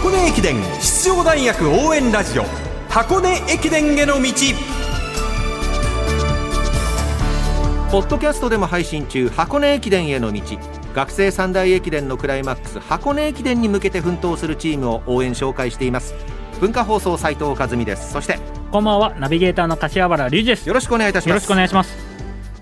箱根駅伝出場大学応援ラジオ箱根駅伝への道。ポッドキャストでも配信中、箱根駅伝への道。学生三大駅伝のクライマックス、箱根駅伝に向けて奮闘するチームを応援紹介しています。文化放送斉藤和美です。そしてこんばんは、ナビゲーターの柏原隆二です。よろしくお願いいたします。よろしくお願いします。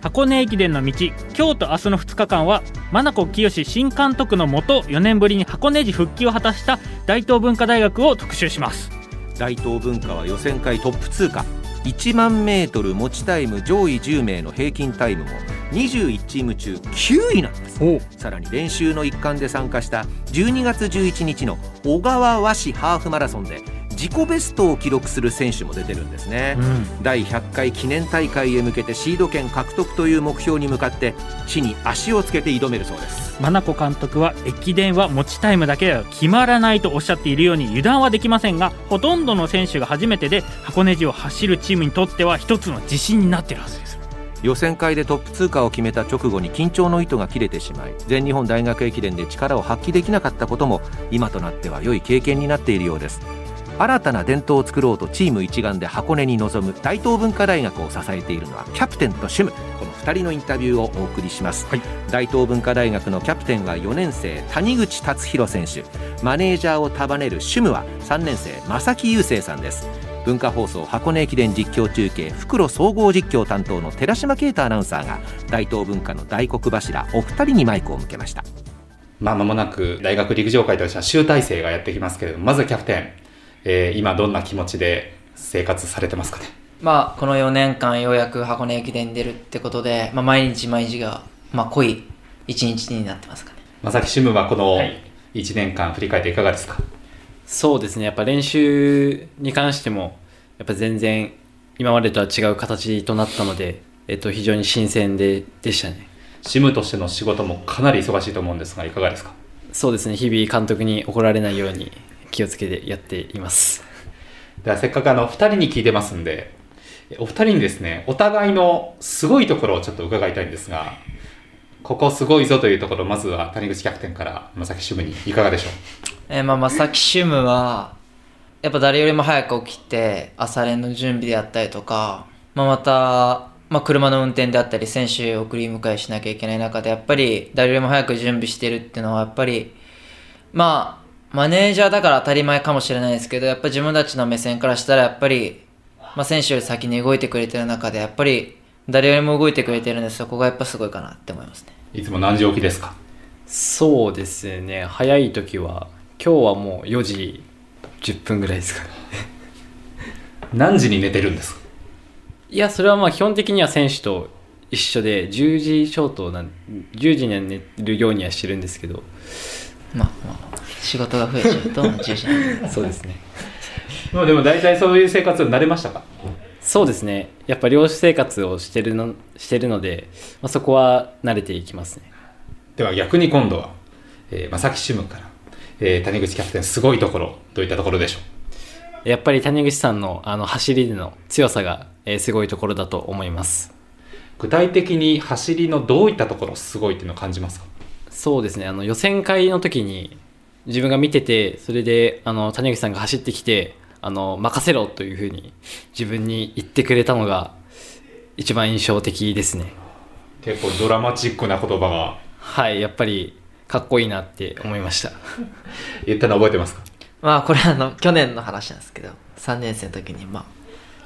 箱根駅伝の道、今日と明日の2日間は真名子清新監督の下、4年ぶりに箱根路復帰を果たした大東文化大学を特集します。大東文化は予選会トップ通過、1万メートル持ちタイム上位10名の平均タイムも21チーム中9位なんです。さらに練習の一環で参加した12月11日の小川和紙ハーフマラソンで自己ベストを記録する選手も出てるんですね、第100回記念大会へ向けてシード権獲得という目標に向かって地に足をつけて挑めるそうです。真名子監督は駅伝は持ちタイムだけでは決まらないとおっしゃっているように油断はできませんが、ほとんどの選手が初めてで箱根路を走るチームにとっては一つの自信になっているはずです。予選会でトップ通過を決めた直後に緊張の糸が切れてしまい、全日本大学駅伝で力を発揮できなかったことも今となっては良い経験になっているようです。新たな伝統を作ろうとチーム一丸で箱根に臨む大東文化大学を支えているのはキャプテンと主務、この2人のインタビューをお送りします、大東文化大学のキャプテンは4年生谷口達弘選手、マネージャーを束ねる主務は3年生正木雄生さんです。文化放送箱根駅伝実況中継、復路総合実況担当の寺島啓太アナウンサーが大東文化の大黒柱お二人にマイクを向けました。間もなく大学陸上界としては集大成がやってきますけれども、まずはキャプテン、今どんな気持ちで生活されてますかね。この4年間ようやく箱根駅伝に出るってことで、毎日毎日が、濃い一日になってますかね。正木主務はこの1年間振り返っていかがですか。そうですね、やっぱ練習に関してもやっぱ全然今までとは違う形となったので、非常に新鮮でしたね。主務としての仕事もかなり忙しいと思うんですがいかがですか。そうですね、日々監督に怒られないように気をつけてやっています。ではせっかく2人に聞いてますんで、お二人にですねお互いのすごいところをちょっと伺いたいんですが、ここすごいぞというところ、まずは谷口キャプテンから正木主務にいかがでしょう。正木主務はやっぱ誰よりも早く起きて朝練の準備であったりとか、また、車の運転であったり選手を送り迎えしなきゃいけない中でやっぱり誰よりも早く準備してるっていうのはやっぱりマネージャーだから当たり前かもしれないですけど、やっぱり自分たちの目線からしたらやっぱり、選手より先に動いてくれてる中でやっぱり誰よりも動いてくれてるんで、そこがやっぱすごいかなって思いますね。いつも何時起きですか。そうですね、早い時は今日はもう4時10分ぐらいですかね。何時に寝てるんですか。いやそれは基本的には選手と一緒で10時ショート10時には寝るようにはしてるんですけど、仕事が増えちゃうと中心そうですね。でも大体そういう生活に慣れましたか。そうですね、やっぱ漁師生活をしてるので、そこは慣れていきますね。では逆に今度は、正木主務から、谷口キャプテンすごいところどういったところでしょう。やっぱり谷口さんの走りでの強さが、すごいところだと思います。具体的に走りのどういったところすごいっていうのを感じますか。そうですね、予選会の時に自分が見てて、それで谷口さんが走ってきて任せろというふうに自分に言ってくれたのが一番印象的ですね。結構ドラマチックな言葉が、やっぱりかっこいいなって思いました言ったの覚えてますか。これ去年の話なんですけど、3年生の時に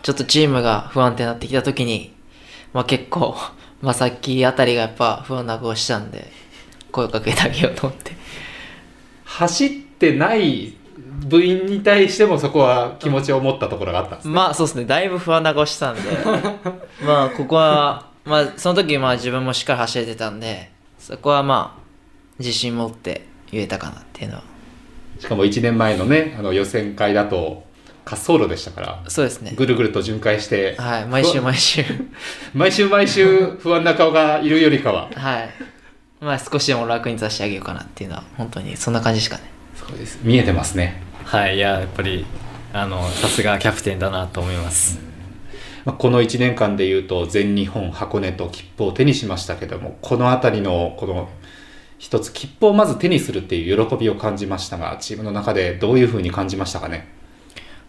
ちょっとチームが不安定になってきた時に、結構正木あたりがやっぱ不安な顔したんで声をかけてあげようと思って。走ってない部員に対してもそこは気持ちを持ったところがあったんですね。そうですね、だいぶ不安な顔してたんでここは、その時自分もしっかり走れてたんで、そこは自信持って言えたかなっていうのは。しかも1年前のね予選会だと滑走路でしたから。そうですね、ぐるぐると巡回して、毎週不安な顔がいるよりかは少しでも楽にさせてあげようかなっていうのは本当にそんな感じしかね。そうです、見えてますね。いややっぱりさすがキャプテンだなと思います、この1年間でいうと全日本箱根と切符を手にしましたけども、この辺りのこの一つ切符をまず手にするっていう喜びを感じましたが、チームの中でどういうふうに感じましたかね。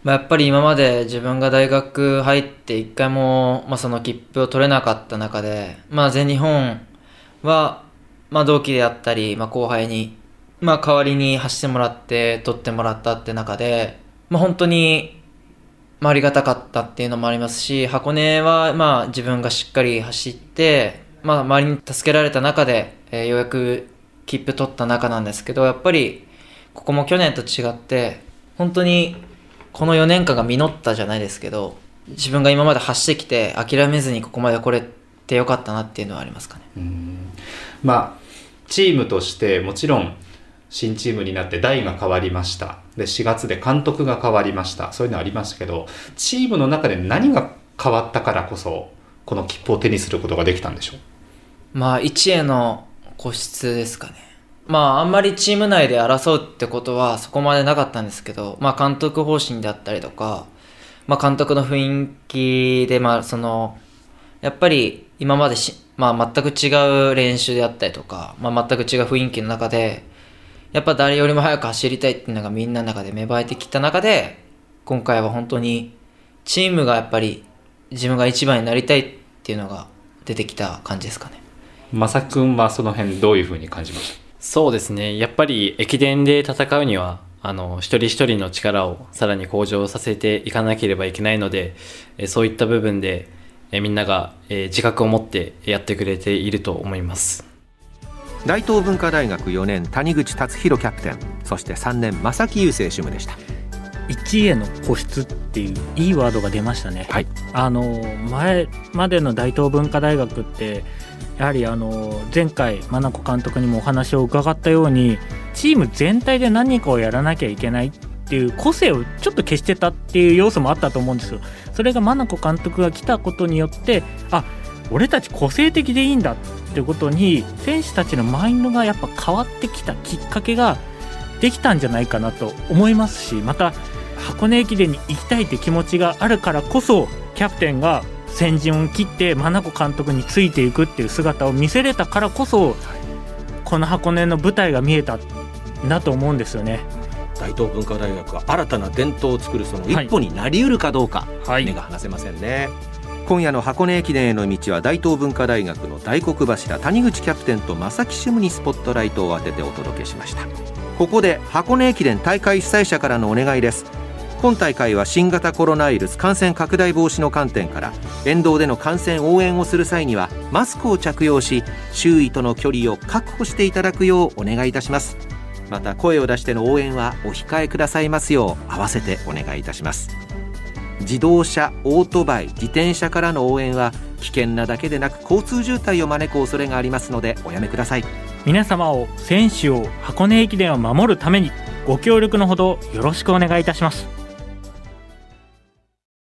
やっぱり今まで自分が大学入って一回も、その切符を取れなかった中で、全日本は、同期であったり、後輩に、代わりに走ってもらって取ってもらったって中で、本当にありがたかったっていうのもありますし、箱根は自分がしっかり走って、周りに助けられた中で、ようやく切符取った中なんですけど、やっぱりここも去年と違って本当にこの4年間が実ったじゃないですけど、自分が今まで走ってきて諦めずにここまで来れてよかったなっていうのはありますかね。チームとしてもちろん新チームになって代が変わりました。で、4月で監督が変わりました。そういうのありましたけど、チームの中で何が変わったからこそこの切符を手にすることができたんでしょう。一への固執ですかね。あんまりチーム内で争うってことはそこまでなかったんですけど、監督方針であったりとか、監督の雰囲気で、そのやっぱり今まで全く違う練習であったりとか、全く違う雰囲気の中でやっぱ誰よりも早く走りたいっていうのがみんなの中で芽生えてきた中で、今回は本当にチームがやっぱり自分が一番になりたいっていうのが出てきた感じですかね。まさくんはその辺どういうふうに感じました？そうですね、やっぱり駅伝で戦うには一人一人の力をさらに向上させていかなければいけないので、そういった部分でみんなが自覚を持ってやってくれていると思います。大東文化大学4年谷口達弘キャプテン、そして3年正木雄生主務でした。1への固執っていういいワードが出ましたね、はい、前までの大東文化大学ってやはり前回真名子監督にもお話を伺ったように、チーム全体で何かをやらなきゃいけないっていう個性をちょっと消してたっていう要素もあったと思うんですよ。それが真名子監督が来たことによって、俺たち個性的でいいんだっていうことに選手たちのマインドがやっぱ変わってきたきっかけができたんじゃないかなと思いますし、また箱根駅伝に行きたいって気持ちがあるからこそ、キャプテンが先陣を切って真名子監督についていくっていう姿を見せれたからこそ、この箱根の舞台が見えたんだと思うんですよね。大東文化大学は新たな伝統を作るその一歩になり得るかどうか、目が離せませんね、今夜の箱根駅伝への道は大東文化大学の大黒柱谷口キャプテンと正木主務にスポットライトを当ててお届けしました。ここで箱根駅伝大会主催者からのお願いです。今大会は新型コロナウイルス感染拡大防止の観点から、沿道での観戦応援をする際にはマスクを着用し、周囲との距離を確保していただくようお願いいたします。また声を出しての応援はお控えくださいますよう併せてお願いいたします。自動車、オートバイ、自転車からの応援は危険なだけでなく交通渋滞を招く恐れがありますのでおやめください。皆様を、選手を、箱根駅伝を守るためにご協力のほどよろしくお願いいたします。